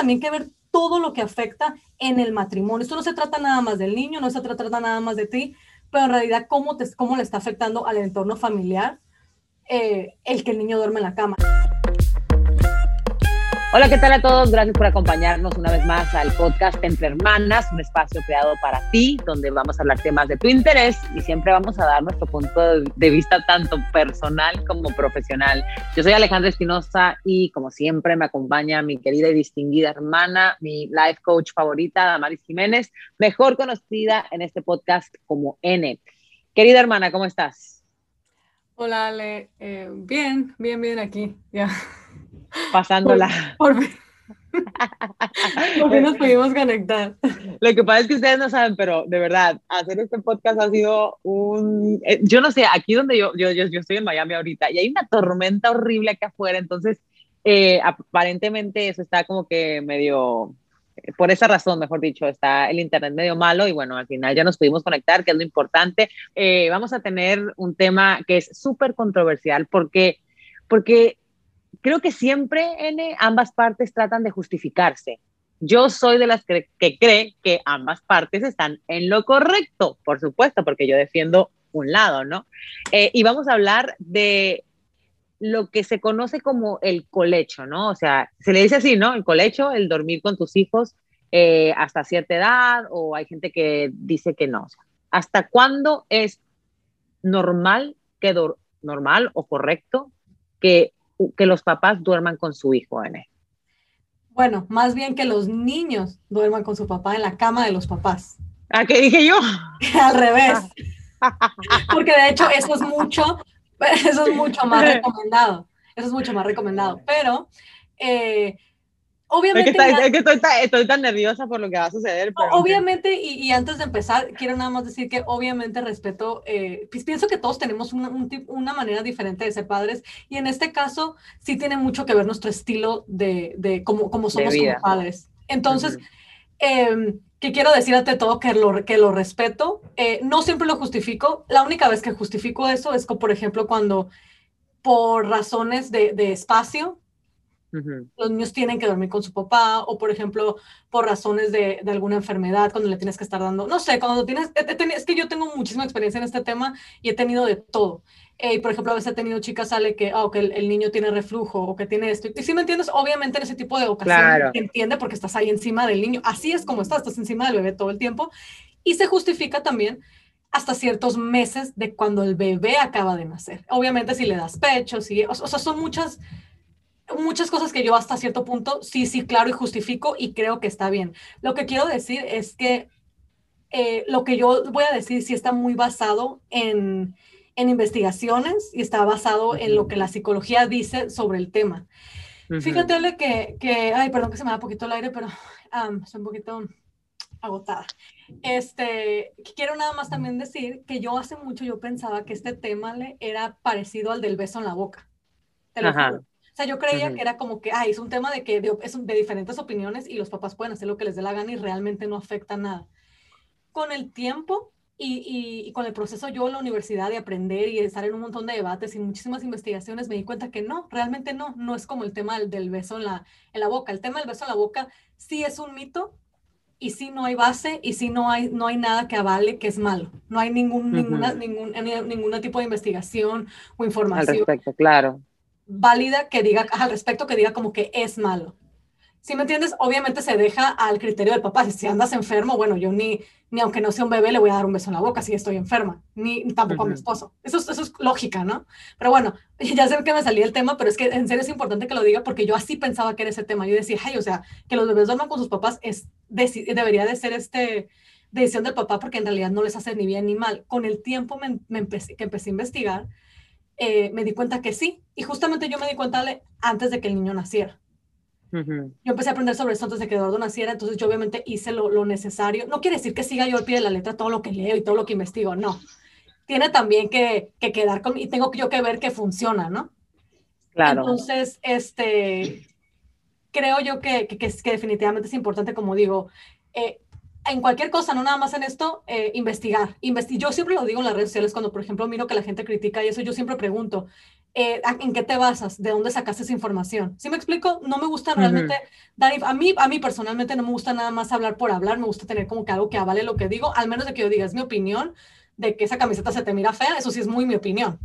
también que ver todo lo que afecta en el matrimonio. Esto no se trata nada más del niño, no se trata nada más de ti, pero en realidad cómo le está afectando al entorno familiar el que el niño duerme en la cama. Hola, ¿qué tal a todos? Gracias por acompañarnos una vez más al podcast Entre Hermanas, un espacio creado para ti, donde vamos a hablar temas de tu interés y siempre vamos a dar nuestro punto de vista tanto personal como profesional. Yo soy Alejandra Espinosa y como siempre me acompaña mi querida y distinguida hermana, mi life coach favorita, Damaris Jiménez, mejor conocida en este podcast como N. Querida hermana, ¿cómo estás? Hola Ale, bien aquí, ya. Pasándola. Por fin nos pudimos conectar. Lo que pasa es que ustedes no saben, pero de verdad, hacer este podcast ha sido un... yo no sé, aquí donde yo estoy en Miami ahorita, y hay una tormenta horrible acá afuera, entonces aparentemente eso está como que medio... Por esa razón, mejor dicho, está el internet medio malo y bueno, al final ya nos pudimos conectar, que es lo importante. Vamos a tener un tema que es súper controversial porque creo que siempre, ambas partes tratan de justificarse. Yo soy de las que cree que ambas partes están en lo correcto, por supuesto, porque yo defiendo un lado, ¿no? Y vamos a hablar de lo que se conoce como el colecho, ¿no? O sea, se le dice así, ¿no? El colecho, el dormir con tus hijos hasta cierta edad, o hay gente que dice que no. O sea, ¿hasta cuándo es normal o correcto que los papás duerman con su hijo, N? Bueno, más bien que los niños duerman con su papá en la cama de los papás. ¿A qué dije yo? Al revés. Porque de hecho eso es mucho más recomendado. Eso es mucho más recomendado. Pero, obviamente... Es que estoy tan nerviosa por lo que va a suceder. Pero obviamente, y antes de empezar, quiero nada más decir que obviamente respeto, pienso que todos tenemos una manera diferente de ser padres, y en este caso sí tiene mucho que ver nuestro estilo de cómo somos de como padres. Entonces, que quiero decir ante todo que lo respeto, no siempre lo justifico. La única vez que justifico eso es, por ejemplo, cuando por razones de espacio, los niños tienen que dormir con su papá, o por ejemplo por razones de alguna enfermedad, cuando le tienes que estar dando, no sé, es que yo tengo muchísima experiencia en este tema y he tenido de todo, por ejemplo a veces he tenido chicas sale que el niño tiene reflujo o que tiene esto, y si me entiendes, obviamente en ese tipo de ocasiones claro. Te entiende porque estás ahí encima del niño, así es como estás encima del bebé todo el tiempo, y se justifica también hasta ciertos meses de cuando el bebé acaba de nacer, obviamente si le das pecho, o sea son muchas cosas que yo hasta cierto punto sí, claro, y justifico y creo que está bien. Lo que quiero decir es que lo que yo voy a decir sí está muy basado en investigaciones y está basado en lo que la psicología dice sobre el tema. Fíjate, Ale, que ay, perdón que se me da un poquito el aire, pero estoy un poquito agotada. Quiero nada más también decir que yo hace mucho yo pensaba que este tema le era parecido al del beso en la boca. Te lo juro. O sea, yo creía que era como que, es un tema de que de diferentes opiniones y los papás pueden hacer lo que les dé la gana y realmente no afecta nada. Con el tiempo y con el proceso yo en la universidad de aprender y de estar en un montón de debates y muchísimas investigaciones, me di cuenta que no, realmente no es como el tema del beso en la boca. El tema del beso en la boca sí es un mito y sí no hay base y sí no hay nada que avale que es malo. No hay ningún tipo de investigación o información. Al respecto, claro. Válida que diga al respecto, que diga como que es malo. ¿Sí me entiendes? Obviamente se deja al criterio del papá. Si andas enfermo, bueno, yo ni aunque no sea un bebé le voy a dar un beso en la boca si estoy enferma, ni tampoco a mi esposo. Eso es lógica, ¿no? Pero bueno, ya sé que me salí del tema, pero es que en serio es importante que lo diga porque yo así pensaba que era ese tema. Yo decía, o sea, que los bebés duerman con sus papás debería de ser decisión del papá porque en realidad no les hace ni bien ni mal. Con el tiempo empecé a investigar. Me di cuenta que sí, y justamente yo me di cuenta antes de que el niño naciera. Yo empecé a aprender sobre esto antes de que Eduardo naciera, entonces yo obviamente hice lo necesario. No quiere decir que siga yo al pie de la letra todo lo que leo y todo lo que investigo, no. Tiene también que quedar y tengo yo que ver que funciona, ¿no? Claro. Entonces, creo yo que definitivamente es importante, como digo, en cualquier cosa, no nada más en esto, investigar. Yo siempre lo digo en las redes sociales cuando, por ejemplo, miro que la gente critica y eso, yo siempre pregunto, ¿en qué te basas? ¿De dónde sacaste esa información? ¿Sí me explico? No me gusta realmente dar, a mí personalmente no me gusta nada más hablar por hablar, me gusta tener como que algo que avale lo que digo, al menos de que yo diga, es mi opinión, de que esa camiseta se te mira fea, eso sí es muy mi opinión.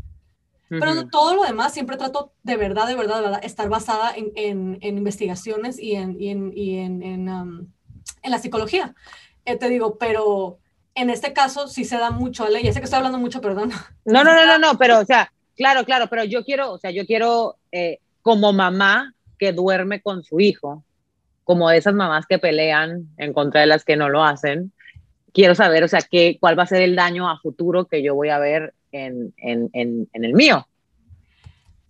Pero todo lo demás siempre trato de verdad, estar basada en investigaciones y en la psicología. Te digo, pero en este caso sí se da mucho, Ale, ya sé que estoy hablando mucho, perdón. No, pero o sea, claro, pero yo quiero como mamá que duerme con su hijo, como de esas mamás que pelean en contra de las que no lo hacen, quiero saber, o sea, cuál va a ser el daño a futuro que yo voy a ver en el mío.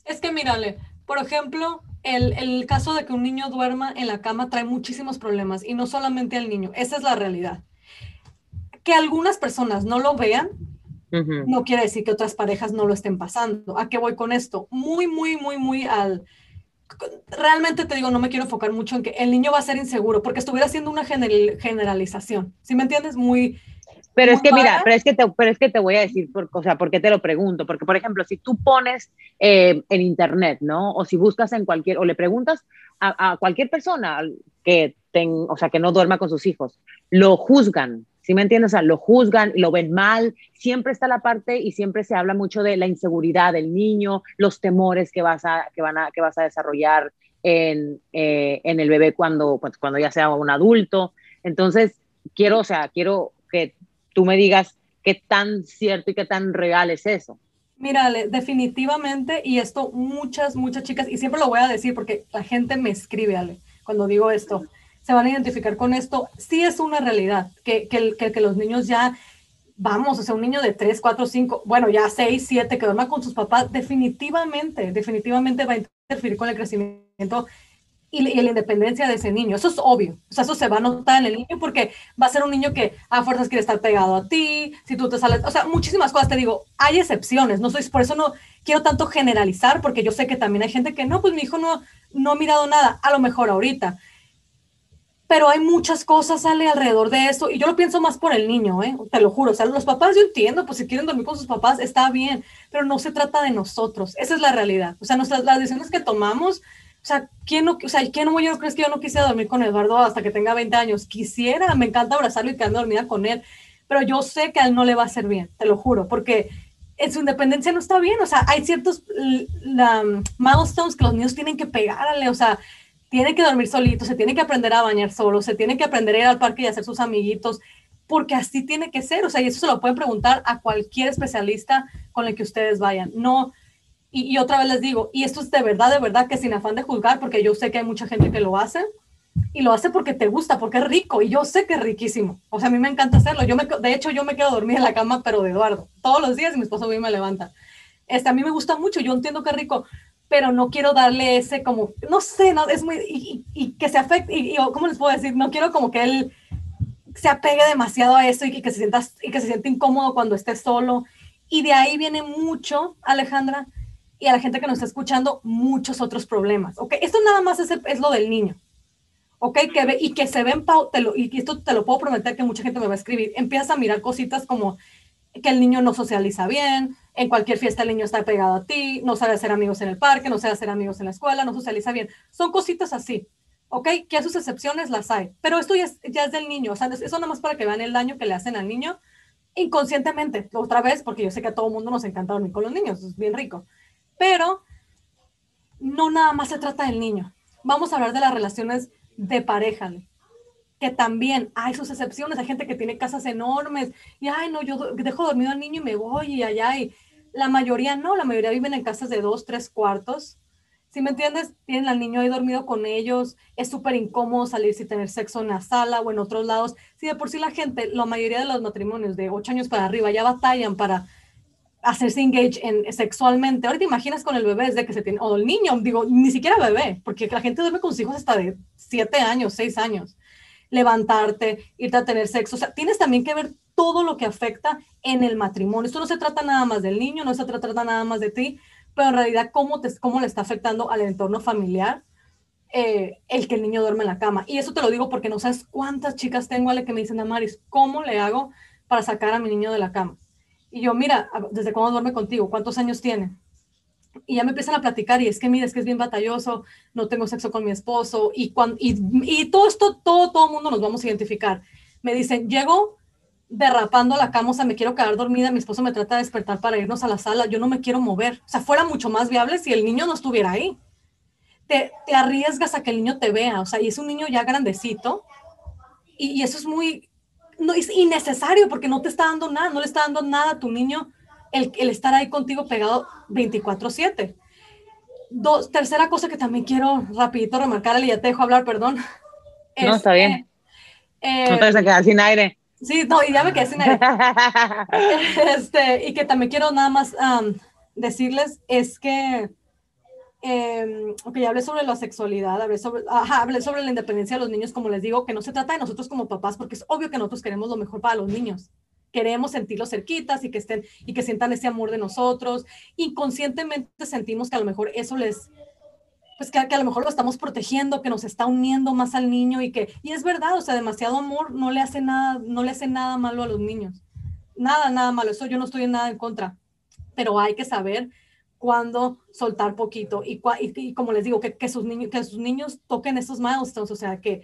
Es que mírale, por ejemplo, el caso de que un niño duerma en la cama trae muchísimos problemas y no solamente al niño, esa es la realidad. Que algunas personas no lo vean, no quiere decir que otras parejas no lo estén pasando. ¿A qué voy con esto? Realmente te digo, no me quiero enfocar mucho en que el niño va a ser inseguro, porque estuviera haciendo una generalización, ¿sí me entiendes? Pero es que para... mira, pero es que te voy a decir, ¿por qué te lo pregunto? Porque, por ejemplo, si tú pones en internet, ¿no? O si buscas en cualquier, o le preguntas a cualquier persona que no duerma con sus hijos, lo juzgan, ¿sí me entiendes? O sea, lo juzgan, lo ven mal, siempre está la parte y siempre se habla mucho de la inseguridad del niño, los temores que vas a desarrollar en el bebé cuando ya sea un adulto. Entonces, quiero que tú me digas qué tan cierto y qué tan real es eso. Mira, Ale, definitivamente, y esto muchas chicas, y siempre lo voy a decir porque la gente me escribe, Ale, cuando digo esto, se van a identificar con esto. Sí es una realidad, que los niños ya, vamos, o sea, un niño de 3, 4, 5, bueno, ya 6, 7, que duerma con sus papás, definitivamente va a interferir con el crecimiento y la independencia de ese niño. Eso es obvio. O sea, eso se va a notar en el niño porque va a ser un niño que a fuerzas quiere estar pegado a ti, si tú te sales, o sea, muchísimas cosas. Te digo, hay excepciones, por eso no quiero tanto generalizar, porque yo sé que también hay gente que no, pues mi hijo no ha mirado nada, a lo mejor ahorita. Pero hay muchas cosas, sale alrededor de esto, y yo lo pienso más por el niño, te lo juro. O sea, los papás, yo entiendo, pues si quieren dormir con sus papás, está bien, pero no se trata de nosotros, esa es la realidad. O sea, las decisiones que tomamos, o sea, ¿quién no crees que yo no quise dormir con Eduardo hasta que tenga 20 años? Quisiera, me encanta abrazarlo y quedarme dormida con él, pero yo sé que a él no le va a hacer bien, te lo juro, porque en su independencia no está bien. O sea, hay ciertos milestones que los niños tienen que pegarle, o sea, tiene que dormir solito, se tiene que aprender a bañar solo, se tiene que aprender a ir al parque y hacer sus amiguitos, porque así tiene que ser. O sea, y eso se lo pueden preguntar a cualquier especialista con el que ustedes vayan. No, y otra vez les digo, y esto es de verdad, que sin afán de juzgar, porque yo sé que hay mucha gente que lo hace, y lo hace porque te gusta, porque es rico, y yo sé que es riquísimo. O sea, a mí me encanta hacerlo. De hecho, yo me quedo dormida en la cama, pero de Eduardo, todos los días, y mi esposo bien me levanta. A mí me gusta mucho, yo entiendo que es rico, pero no quiero darle ese como, no sé, no, es muy, y que se afecte, y ¿cómo les puedo decir? No quiero como que él se apegue demasiado a eso y que se sienta incómodo cuando esté solo. Y de ahí viene mucho, Alejandra, y a la gente que nos está escuchando, muchos otros problemas, ¿ok? Esto nada más es lo del niño, ¿ok? Que se ven, y esto te lo puedo prometer que mucha gente me va a escribir, empiezas a mirar cositas como que el niño no socializa bien, en cualquier fiesta el niño está pegado a ti, no sabe hacer amigos en el parque, no sabe hacer amigos en la escuela, no socializa bien. Son cositas así, ¿ok? Que a sus excepciones las hay. Pero esto ya es del niño, o sea, eso nomás para que vean el daño que le hacen al niño inconscientemente. Otra vez, porque yo sé que a todo mundo nos encanta dormir con los niños, es bien rico. Pero no nada más se trata del niño. Vamos a hablar de las relaciones de pareja, que también hay sus excepciones. Hay gente que tiene casas enormes y, ay, no, yo dejo dormido al niño y me voy y allá. Y la mayoría no, la mayoría viven en casas de 2, 3 cuartos. ¿Sí me entiendes? Tienen al niño ahí dormido con ellos. Es súper incómodo salirse y tener sexo en la sala o en otros lados. Sí, de por sí la gente, la mayoría de los matrimonios de 8 años para arriba ya batallan para hacerse engage sexualmente. Ahora te imaginas con el bebé desde que se tiene, o el niño, digo, ni siquiera bebé, porque la gente duerme con sus hijos hasta de 7 años, 6 años. Levantarte, irte a tener sexo, o sea, tienes también que ver todo lo que afecta en el matrimonio. Esto no se trata nada más del niño, no se trata nada más de ti, pero en realidad cómo le está afectando al entorno familiar el que el niño duerme en la cama. Y eso te lo digo porque no sabes cuántas chicas tengo, Ale, que me dicen, Damaris, ¿cómo le hago para sacar a mi niño de la cama? Y yo, mira, ¿desde cuándo duerme contigo? ¿Cuántos años tiene? Y ya me empiezan a platicar, y es que mira, es que es bien batalloso, no tengo sexo con mi esposo, y todo esto, todo el mundo nos vamos a identificar. Me dicen, llego derrapando la cama, o sea, me quiero quedar dormida, mi esposo me trata de despertar para irnos a la sala, yo no me quiero mover. O sea, fuera mucho más viable si el niño no estuviera ahí. Te arriesgas a que el niño te vea, o sea, y es un niño ya grandecito, y eso es muy, no, es innecesario, porque no te está dando nada, no le está dando nada a tu niño el estar ahí contigo pegado 24/7. Tercera cosa que también quiero rapidito remarcar, Ale, ya te dejo hablar, perdón. No, está bien. No te vas a quedar sin aire. Sí, no, y ya me quedé sin aire. Y que también quiero nada más decirles es que ok, hablé sobre la sexualidad, hablé sobre la independencia de los niños, como les digo, que no se trata de nosotros como papás, porque es obvio que nosotros queremos lo mejor para los niños. Queremos sentirlos cerquitas y que estén y que sientan ese amor de nosotros. Inconscientemente sentimos que a lo mejor eso les, pues que a lo mejor lo estamos protegiendo, que nos está uniendo más al niño y es verdad, o sea, demasiado amor no le hace nada malo a los niños. Nada malo, eso yo no estoy en nada en contra, pero hay que saber cuándo soltar poquito y como les digo, que sus niños toquen esos milestones, o sea, que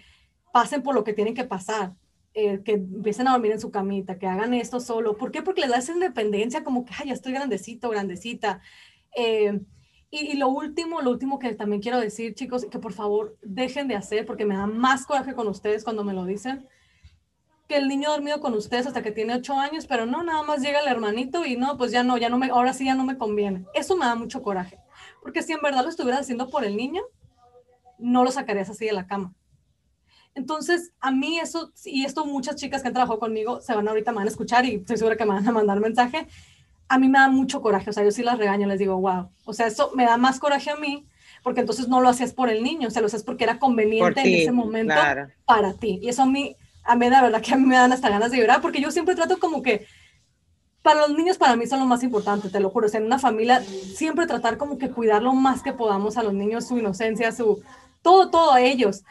pasen por lo que tienen que pasar, que empiecen a dormir en su camita, que hagan esto solo. ¿Por qué? Porque les da esa independencia como que, ay, ya estoy grandecito, grandecita. Y lo último que también quiero decir, chicos, que por favor dejen de hacer, porque me da más coraje con ustedes cuando me lo dicen, que el niño ha dormido con ustedes hasta que tiene 8 años, pero no, nada más llega el hermanito y no, pues ahora sí ya no me conviene. Eso me da mucho coraje, porque si en verdad lo estuvieras haciendo por el niño, no lo sacarías así de la cama. Entonces, a mí eso, y esto muchas chicas que han trabajado conmigo ahorita me van a escuchar y estoy segura que me van a mandar mensaje, a mí me da mucho coraje, o sea, yo sí las regaño, les digo, wow, o sea, eso me da más coraje a mí, porque entonces no lo hacías por el niño, o sea, lo hacías porque era conveniente en ese momento para ti, y eso a mí la verdad que a mí me dan hasta ganas de llorar, porque yo siempre trato como que para los niños, para mí son lo más importante, te lo juro, o sea, en una familia siempre tratar como que cuidar lo más que podamos a los niños, su inocencia, todo a ellos,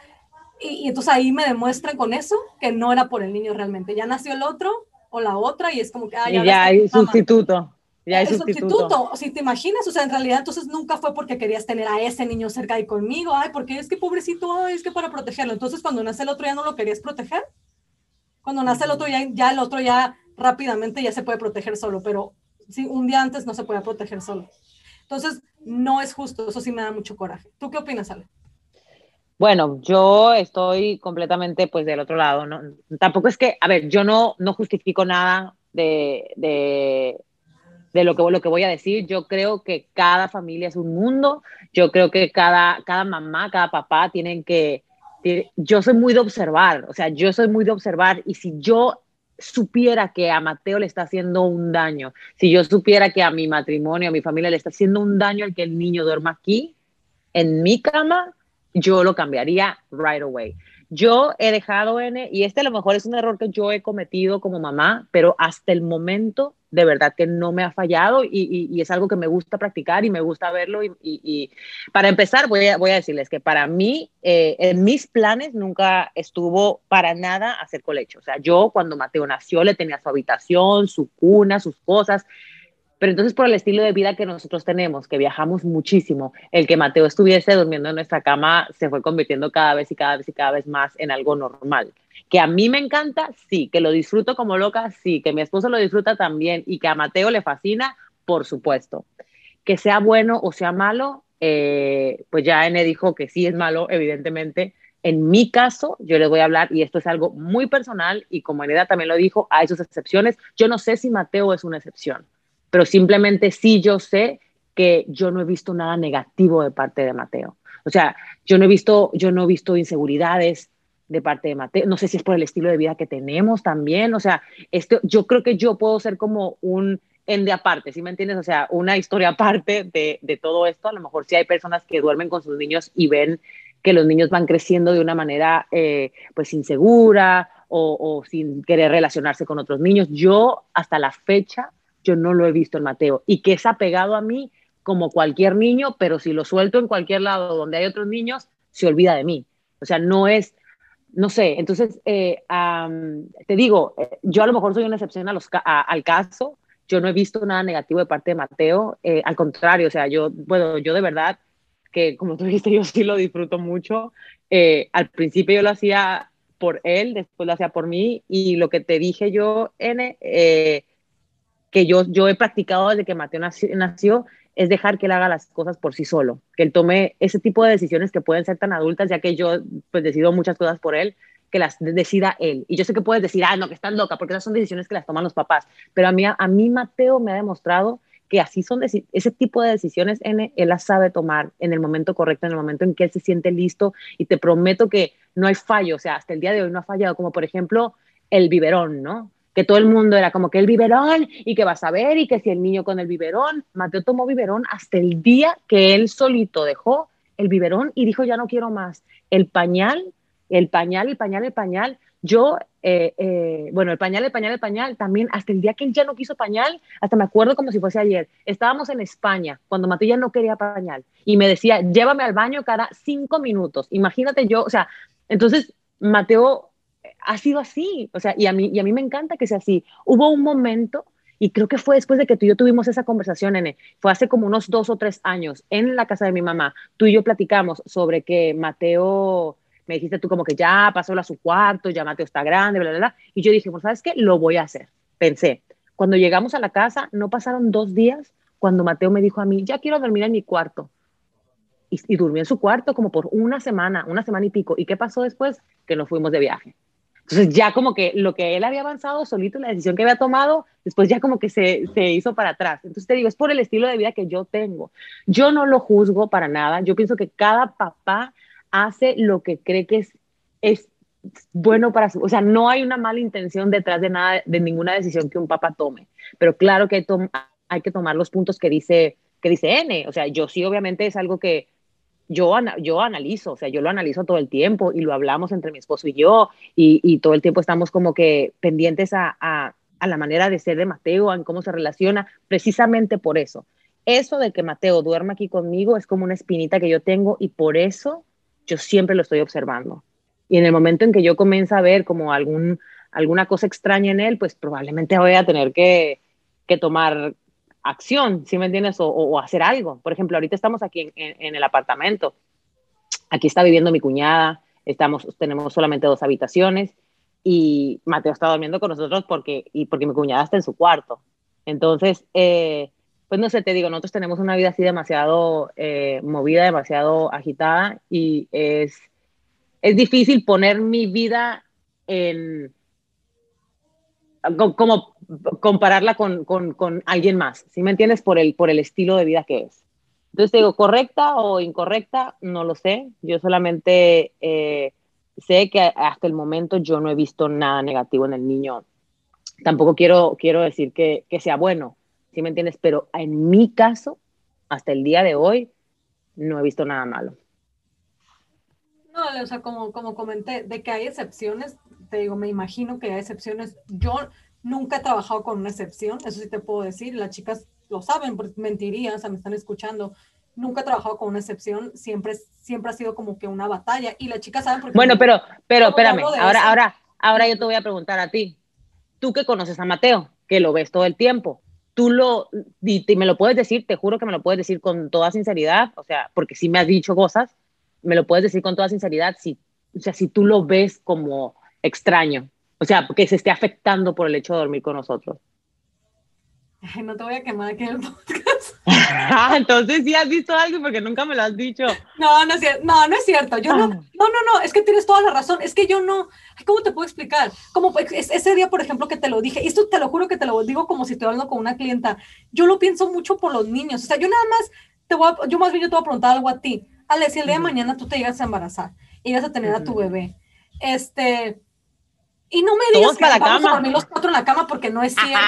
y entonces ahí me demuestran con eso que no era por el niño realmente, ya nació el otro o la otra y es como que ya hay sustituto, o sea, te imaginas, o sea, en realidad entonces nunca fue porque querías tener a ese niño cerca y conmigo, ay, porque es que pobrecito, ay, es que para protegerlo, entonces cuando nace el otro ya no lo querías proteger. Cuando nace el otro, ya el otro ya rápidamente ya se puede proteger solo, pero sí, un día antes no se podía proteger solo. Entonces, no es justo, eso sí me da mucho coraje. ¿Tú qué opinas, Ale? Bueno, yo estoy completamente pues del otro lado, ¿no? Tampoco es que, a ver, yo no justifico nada de lo que voy a decir. Yo creo que cada familia es un mundo, yo creo que cada mamá, cada papá tienen que... Yo soy muy de observar, o sea, y si yo supiera que a Mateo le está haciendo un daño, si yo supiera que a mi matrimonio, a mi familia le está haciendo un daño el que el niño duerma aquí, en mi cama, yo lo cambiaría right away. Yo he dejado, y a lo mejor es un error que yo he cometido como mamá, pero hasta el momento de verdad que no me ha fallado y es algo que me gusta practicar y me gusta verlo. Y para empezar voy a decirles que para mí, en mis planes nunca estuvo para nada hacer colecho. O sea, yo cuando Mateo nació le tenía su habitación, su cuna, sus cosas. Pero entonces por el estilo de vida que nosotros tenemos, que viajamos muchísimo, el que Mateo estuviese durmiendo en nuestra cama se fue convirtiendo cada vez más en algo normal. Que a mí me encanta, sí, que lo disfruto como loca, sí, que mi esposo lo disfruta también y que a Mateo le fascina, por supuesto. Que sea bueno o sea malo, pues ya Ene dijo que sí es malo, evidentemente. En mi caso, yo les voy a hablar, y esto es algo muy personal, y como Ene también lo dijo, hay sus excepciones. Yo no sé si Mateo es una excepción, pero simplemente sí yo sé que yo no he visto nada negativo de parte de Mateo. O sea, yo no he visto inseguridades de parte de Mateo, no sé si es por el estilo de vida que tenemos también, o sea, yo creo que yo puedo ser como un ende aparte, ¿sí me entiendes? O sea, una historia aparte de todo esto, a lo mejor sí hay personas que duermen con sus niños y ven que los niños van creciendo de una manera pues insegura o sin querer relacionarse con otros niños. Yo, hasta la fecha, yo no lo he visto en Mateo, y que es apegado a mí como cualquier niño, pero si lo suelto en cualquier lado donde hay otros niños, se olvida de mí. O sea, no es... No sé, entonces, te digo, yo a lo mejor soy una excepción al caso, yo no he visto nada negativo de parte de Mateo, al contrario, o sea, yo de verdad, que como tú dijiste, yo sí lo disfruto mucho. Al principio yo lo hacía por él, después lo hacía por mí, y lo que te dije yo, que yo he practicado desde que Mateo nació, es dejar que él haga las cosas por sí solo, que él tome ese tipo de decisiones que pueden ser tan adultas, ya que yo pues decido muchas cosas por él, que las decida él. Y yo sé que puedes decir, ah, no, que estás loca, porque esas son decisiones que las toman los papás, pero a mí Mateo me ha demostrado que así son ese tipo de decisiones, él las sabe tomar en el momento correcto, en el momento en que él se siente listo, y te prometo que no hay fallo, o sea, hasta el día de hoy no ha fallado, como por ejemplo el biberón, ¿no? Que todo el mundo era como que el biberón, y que vas a ver, y que si el niño con el biberón. Mateo tomó biberón hasta el día que él solito dejó el biberón y dijo, ya no quiero más. El pañal. Yo, bueno, el pañal, también hasta el día que él ya no quiso pañal, hasta me acuerdo como si fuese ayer. Estábamos en España cuando Mateo ya no quería pañal y me decía, llévame al baño cada 5 minutos. Imagínate yo, o sea, entonces Mateo ha sido así, o sea, y a mí me encanta que sea así. Hubo un momento, y creo que fue después de que tú y yo tuvimos esa conversación, fue hace como unos 2 o 3 años, en la casa de mi mamá, tú y yo platicamos sobre que Mateo, me dijiste tú como que ya pasó a su cuarto, ya Mateo está grande, bla, bla, bla, y yo dije, pues, ¿sabes qué? Lo voy a hacer, pensé. Cuando llegamos a la casa, no pasaron 2 días, cuando Mateo me dijo a mí, ya quiero dormir en mi cuarto. Y durmió en su cuarto como por una semana y pico. ¿Y qué pasó después? Que nos fuimos de viaje. Entonces ya como que lo que él había avanzado solito, la decisión que había tomado, después ya como que se hizo para atrás. Entonces te digo, es por el estilo de vida que yo tengo. Yo no lo juzgo para nada. Yo pienso que cada papá hace lo que cree que es bueno para su... O sea, no hay una mala intención detrás de nada, de ninguna decisión que un papá tome. Pero claro que hay que tomar los puntos que dice N. O sea, yo sí, obviamente es algo que yo analizo, o sea, yo lo analizo todo el tiempo y lo hablamos entre mi esposo y yo, y todo el tiempo estamos como que pendientes a la manera de ser de Mateo, a cómo se relaciona, precisamente por eso. Eso de que Mateo duerma aquí conmigo es como una espinita que yo tengo, y por eso yo siempre lo estoy observando. Y en el momento en que yo comienzo a ver como alguna cosa extraña en él, pues probablemente voy a tener que tomar acción, ¿sí me entiendes? O hacer algo. Por ejemplo, ahorita estamos aquí en el apartamento. Aquí está viviendo mi cuñada. Tenemos solamente 2 habitaciones y Mateo está durmiendo con nosotros porque mi cuñada está en su cuarto. Entonces, pues no sé, te digo, nosotros tenemos una vida así demasiado movida, demasiado agitada, y es difícil poner mi vida en... como compararla con alguien más, ¿sí me entiendes? Por el estilo de vida que es. Entonces te digo, correcta o incorrecta, no lo sé. Yo solamente sé que hasta el momento yo no he visto nada negativo en el niño. Tampoco quiero decir que sea bueno, ¿sí me entiendes? Pero en mi caso, hasta el día de hoy, no he visto nada malo. No, o sea, como comenté, de que hay excepciones, te digo, me imagino que hay excepciones. Yo nunca he trabajado con una excepción, eso sí te puedo decir, las chicas lo saben, mentirían, o sea, me están escuchando. Nunca he trabajado con una excepción, siempre ha sido como que una batalla, y las chicas saben porque... Bueno, pero espérame, ahora yo te voy a preguntar a ti, tú que conoces a Mateo, que lo ves todo el tiempo, me lo puedes decir, te juro que me lo puedes decir con toda sinceridad, o sea, porque sí me has dicho cosas, me lo puedes decir con toda sinceridad, si tú lo ves como extraño, o sea, que se esté afectando por el hecho de dormir con nosotros. Ay, no te voy a quemar aquí en el podcast. Entonces sí has visto algo porque nunca me lo has dicho. No es cierto. Yo no, es que tienes toda la razón. Es que yo no, ¿cómo te puedo explicar? Como ese día, por ejemplo, que te lo dije, y esto te lo juro que te lo digo como si estuviera hablando con una clienta, yo lo pienso mucho por los niños. O sea, yo nada más, yo te voy a preguntar algo a ti. Ale, si el día de mañana tú te llegas a embarazar y vas a tener a tu bebé, y no me digas que vamos a dormir los 4 en la cama, porque no es cierto.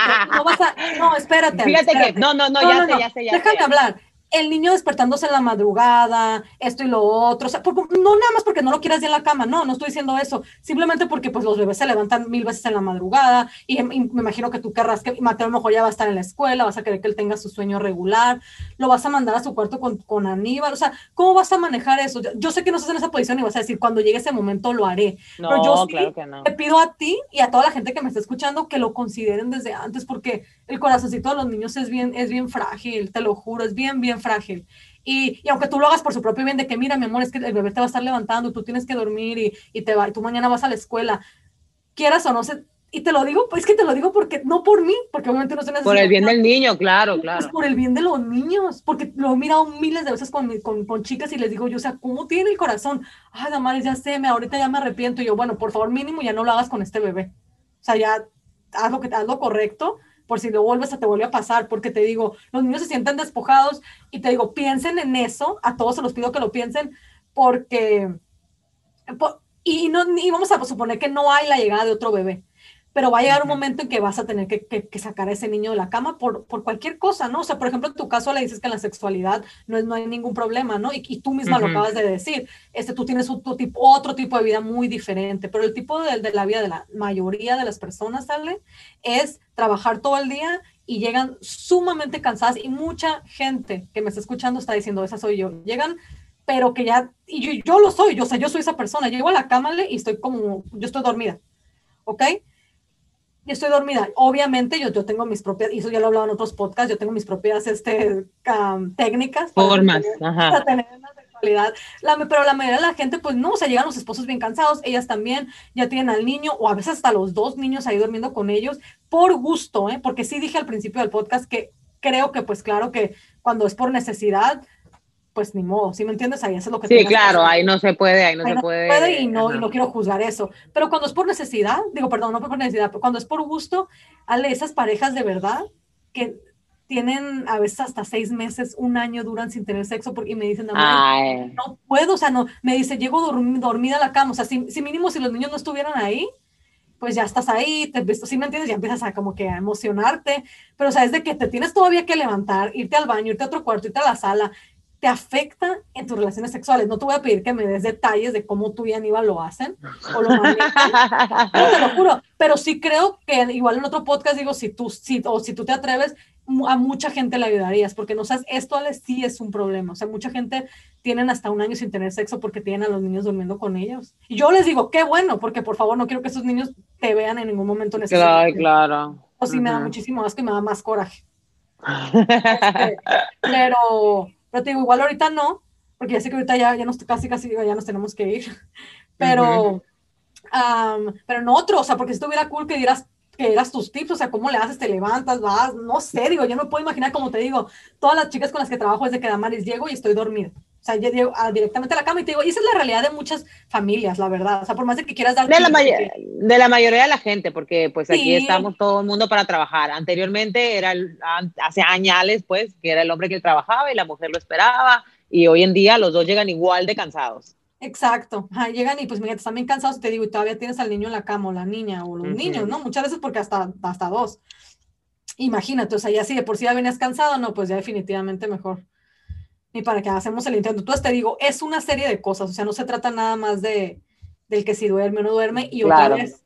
No, espérate. Fíjate que, ya sé. Déjame hablar. el niño despertándose en la madrugada, esto y lo otro, o sea, no nada más porque no lo quieras ya en la cama, no estoy diciendo eso, simplemente porque pues los bebés se levantan 1000 veces en la madrugada y me imagino que tú querrás que Mateo a lo mejor ya va a estar en la escuela, vas a querer que él tenga su sueño regular, lo vas a mandar a su cuarto con Aníbal, o sea, ¿cómo vas a manejar eso? Yo sé que no estás en esa posición y vas a decir, cuando llegue ese momento lo haré, no, pero yo sí claro que no. Te pido a ti y a toda la gente que me está escuchando que lo consideren desde antes, porque el corazoncito de los niños es bien frágil, te lo juro, es bien frágil. Y aunque tú lo hagas por su propio bien, de que mira, mi amor, es que el bebé te va a estar levantando, tú tienes que dormir y tú mañana vas a la escuela, quieras o no, y te lo digo, es que te lo digo porque no por mí, porque obviamente no se necesita. Por el bien del niño, claro. Pues por el bien de los niños, porque lo he mirado miles de veces con chicas y les digo yo, o sea, ¿cómo tiene el corazón? Ay, Damaris, ya sé, ahorita ya me arrepiento. Y yo, bueno, por favor, mínimo ya no lo hagas con este bebé. O sea, ya haz lo correcto, por si lo vuelves te vuelve a pasar, porque te digo, los niños se sienten despojados y te digo, piensen en eso, a todos se los pido que lo piensen, porque y vamos a suponer que no hay la llegada de otro bebé, pero va a llegar un momento en que vas a tener que sacar a ese niño de la cama por cualquier cosa, ¿no? O sea, por ejemplo, en tu caso le dices que en la sexualidad no hay ningún problema, ¿no? Y tú misma lo acabas de decir, tú tienes otro tipo de vida muy diferente, pero el tipo de la vida de la mayoría de las personas, ¿sale? Es trabajar todo el día y llegan sumamente cansadas y mucha gente que me está escuchando está diciendo, esa soy yo, llegan pero que ya, y yo lo soy, yo, o sea, yo soy esa persona, llego a la cama y estoy como, yo estoy dormida, ¿ok? Estoy dormida. Obviamente yo tengo mis propias, y eso ya lo he hablado en otros podcasts, yo tengo mis propias técnicas. Formas, para tener una sexualidad. Pero la mayoría de la gente, pues no, o sea, llegan los esposos bien cansados, ellas también, ya tienen al niño, o a veces hasta los 2 niños ahí durmiendo con ellos, por gusto, ¿eh? Porque sí dije al principio del podcast que creo que, pues claro que cuando es por necesidad, pues ni modo, si me entiendes, ahí eso es lo que sí, claro, que ahí no se puede, ahí no se puede y no quiero juzgar eso, pero cuando es por necesidad, no por necesidad, pero cuando es por gusto, Ale, esas parejas de verdad que tienen a veces hasta 6 meses, 1 año duran sin tener sexo y me dicen, no puedo, o sea, no, me dice, llego dormida a la cama, o sea, si mínimo si los niños no estuvieran ahí, pues ya estás ahí, sí me entiendes, ya empiezas a como que a emocionarte, pero o sea, es de que te tienes todavía que levantar, irte al baño, irte a otro cuarto, irte a la sala, te afecta en tus relaciones sexuales. No te voy a pedir que me des detalles de cómo tú y Aníbal lo hacen o lo manejan, no te lo juro, pero sí creo que igual en otro podcast digo, si tú te atreves, a mucha gente le ayudarías, porque no sabes, esto sí es un problema, o sea, mucha gente tienen hasta 1 año sin tener sexo porque tienen a los niños durmiendo con ellos, y yo les digo, qué bueno, porque por favor, no quiero que esos niños te vean en ningún momento en ese sentido. Claro. O sí me da muchísimo asco y me da más coraje. Pero te digo, igual ahorita no, porque ya sé que ahorita ya nos, casi ya nos tenemos que ir, pero en otro, o sea, porque si estuviera cool que dieras tus tips, o sea, cómo le haces, te levantas, vas, no sé, digo, yo no puedo imaginar, como te digo, todas las chicas con las que trabajo desde que Damaris llego y estoy dormida, o sea, yo llego directamente a la cama y te digo, y esa es la realidad de muchas familias, la verdad, o sea, por más de que quieras dar tips, de la mayoría de la gente, porque pues sí. Aquí estamos todo el mundo para trabajar. Anteriormente era, hace añales pues, que era el hombre que trabajaba y la mujer lo esperaba, y hoy en día los dos llegan igual de cansados. Exacto, llegan y pues mira, están bien cansados, te digo, y todavía tienes al niño en la cama, o la niña, o los niños, ¿no? Muchas veces porque hasta 2. Imagínate, o sea, ya si de por sí ya venías cansado, no, pues ya definitivamente mejor. Y para que hacemos el intento. Entonces te digo, es una serie de cosas, o sea, no se trata nada más del que si duerme o no duerme, y otra vez,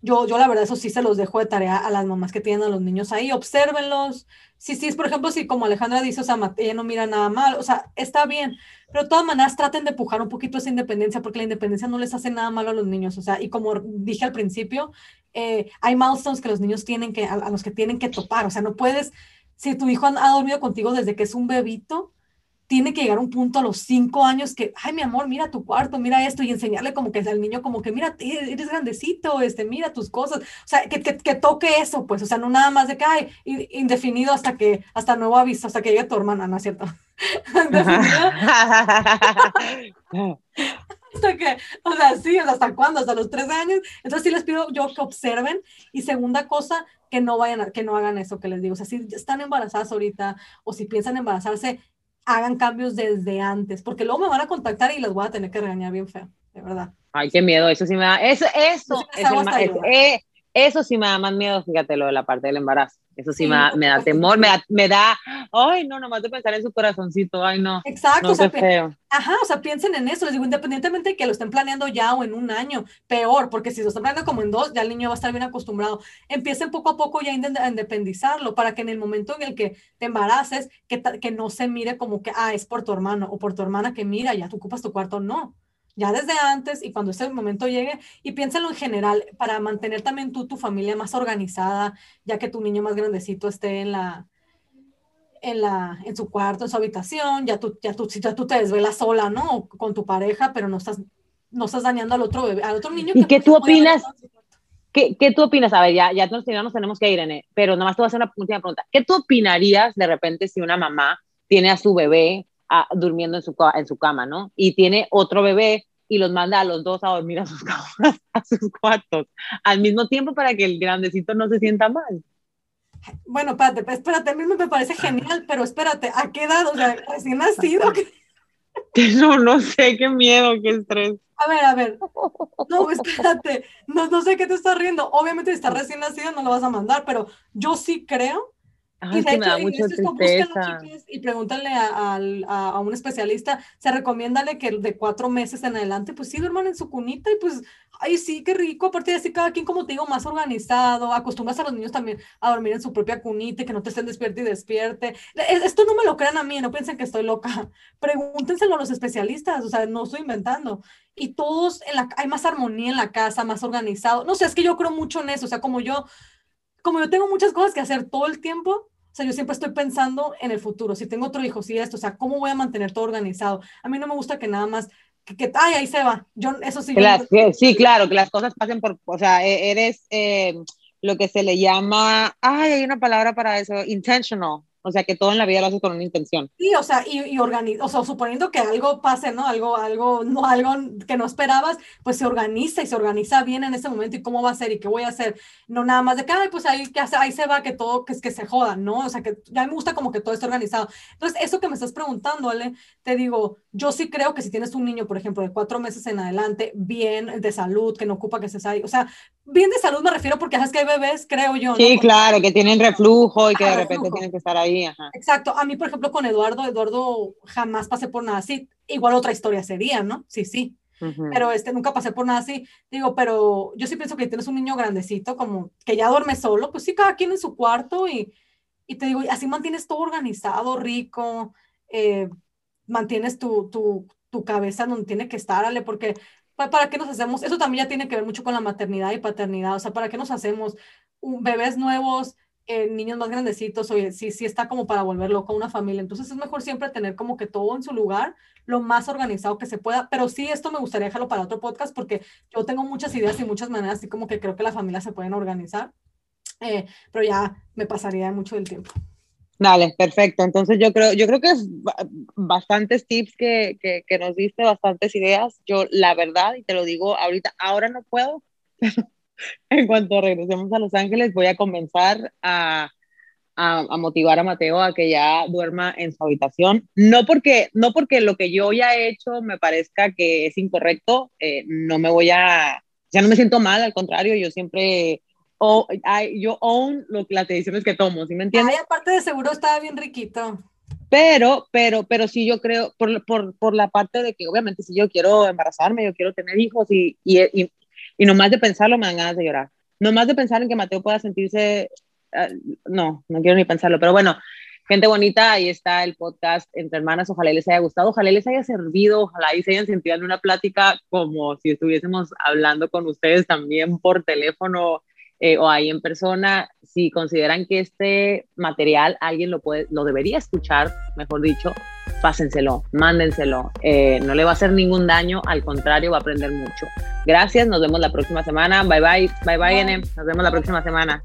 yo la verdad eso sí se los dejo de tarea a las mamás que tienen a los niños ahí, obsérvenlos, sí, es por ejemplo, si como Alejandra dice, o sea, ella no mira nada mal, o sea, está bien, pero de todas maneras traten de empujar un poquito esa independencia, porque la independencia no les hace nada malo a los niños, o sea, y como dije al principio, hay milestones que los niños tienen que, a los que tienen que topar, o sea, no puedes, si tu hijo ha dormido contigo desde que es un bebito, tiene que llegar un punto a los 5 años que, ay, mi amor, mira tu cuarto, mira esto, y enseñarle como que al niño, como que, mira, eres grandecito, mira tus cosas, o sea, que toque eso, pues, o sea, no nada más de que, ay, indefinido hasta nuevo aviso, hasta que llegue tu hermana, ¿no es cierto? Hasta que, o sea, sí, ¿hasta cuándo? Hasta los 3 años, entonces sí les pido yo que observen, y segunda cosa, que no hagan eso que les digo, o sea, si están embarazadas ahorita, o si piensan embarazarse, hagan cambios desde antes, porque luego me van a contactar y las voy a tener que regañar bien feo, de verdad. Ay, qué miedo, eso sí me da, eso sí me da más miedo, fíjate, lo de la parte del embarazo, Eso sí, sí me da temor, me da, ay, no, nomás de pensar en su corazoncito, ay, no. Exacto, no, o sea, feo. Ajá, o sea, piensen en eso, les digo, independientemente de que lo estén planeando ya o en un año, peor, porque si lo están planeando como en 2, ya el niño va a estar bien acostumbrado. Empiecen poco a poco ya a independizarlo, para que en el momento en el que te embaraces, que no se mire como que, ah, es por tu hermano o por tu hermana que mira, ya tú ocupas tu cuarto, no. Ya desde antes y cuando ese momento llegue, y piénsalo en general, para mantener también tu familia más organizada, ya que tu niño más grandecito esté en su cuarto, en su habitación, ya tú te desvelas sola, ¿no? O con tu pareja, pero no estás dañando al otro bebé, al otro niño. ¿Y qué tú opinas? ¿Qué tú opinas? A ver, ya nos tenemos que ir, Irene, pero nomás te voy a hacer una última pregunta. ¿Qué tú opinarías de repente si una mamá tiene a su bebé durmiendo en su cama, ¿no? Y tiene otro bebé y los manda a los dos a dormir a sus camas, a sus cuartos, al mismo tiempo para que el grandecito no se sienta mal. Bueno, espérate, a mí me parece genial, pero espérate, ¿a qué edad? O sea, ¿recién nacido? No sé, qué miedo, qué estrés. A ver, no, espérate, no sé qué te estás riendo. Obviamente si está recién nacido no lo vas a mandar, pero yo sí creo. Ay, y de hecho, y pregúntale a un especialista, se recomienda que de 4 meses en adelante, pues sí, duerman en su cunita y pues, ay sí, qué rico, a partir de así cada quien, como te digo, más organizado, acostumbras a los niños también a dormir en su propia cunita, que no te estén despierte. Esto no me lo crean a mí, no piensen que estoy loca, pregúntenselo a los especialistas, o sea, no estoy inventando. Y todos, hay más armonía en la casa, más organizado, no sé, es que yo creo mucho en eso, o sea, como yo tengo muchas cosas que hacer todo el tiempo, o sea, yo siempre estoy pensando en el futuro, si tengo otro hijo, si esto, o sea, ¿cómo voy a mantener todo organizado? A mí no me gusta que nada más, ay, ahí se va, yo, eso sí. Sí, claro, que las cosas pasen por, o sea, eres lo que se le llama, ay, hay una palabra para eso, intentional, o sea, que todo en la vida lo haces con una intención. Sí, o sea, y organiza, o sea, suponiendo que algo pase, ¿no? Algo que no esperabas, pues se organiza bien en ese momento, y cómo va a ser, y qué voy a hacer, no nada más de que, ay, pues ahí se va, que todo, que se joda, ¿no? O sea, que ya me gusta como que todo esté organizado. Entonces, eso que me estás preguntando, Ale, te digo, yo sí creo que si tienes un niño, por ejemplo, de 4 meses en adelante, bien de salud, que no ocupa que se salga, o sea, bien de salud me refiero porque sabes que hay bebés, creo yo, ¿no? Sí, claro, que tienen reflujo y que de repente tienen que estar ahí, ajá. Exacto, a mí, por ejemplo, con Eduardo jamás pasé por nada así, igual otra historia sería, ¿no? Sí, uh-huh. Pero nunca pasé por nada así, digo, pero yo sí pienso que tienes un niño grandecito, como que ya duerme solo, pues sí, cada quien en su cuarto, y te digo, así mantienes todo organizado, rico, mantienes tu cabeza donde tiene que estar, Ale, porque ¿para qué nos hacemos? Eso también ya tiene que ver mucho con la maternidad y paternidad, o sea, ¿para qué nos hacemos bebés nuevos, niños más grandecitos? Oye, sí está como para volver loco a una familia, entonces es mejor siempre tener como que todo en su lugar, lo más organizado que se pueda, pero sí, esto me gustaría dejarlo para otro podcast, porque yo tengo muchas ideas y muchas maneras, así como que creo que las familias se pueden organizar, pero ya me pasaría mucho del tiempo. Dale, perfecto. Entonces yo creo que es bastantes tips que nos diste, bastantes ideas. Yo, la verdad, y te lo digo ahorita, ahora no puedo, pero en cuanto regresemos a Los Ángeles voy a comenzar a motivar a Mateo a que ya duerma en su habitación. No porque lo que yo ya he hecho me parezca que es incorrecto, ya no me siento mal, al contrario, yo siempre... yo own las decisiones que tomo, ¿sí me entiendes? Ay, aparte de seguro estaba bien riquito. Pero sí, yo creo, por la parte de que obviamente si yo quiero embarazarme, yo quiero tener hijos, y nomás de pensarlo me dan ganas de llorar. Nomás de pensar en que Mateo pueda sentirse, no quiero ni pensarlo, pero bueno, gente bonita, ahí está el podcast Entre Hermanas, ojalá les haya gustado, ojalá les haya servido, ojalá y se hayan sentido en una plática como si estuviésemos hablando con ustedes también por teléfono, o ahí en persona. Si consideran que este material alguien lo debería escuchar, mejor dicho, pásenselo, mándenselo, no le va a hacer ningún daño, al contrario, va a aprender mucho. Gracias, nos vemos la próxima semana, bye bye, Irene, nos vemos la próxima semana.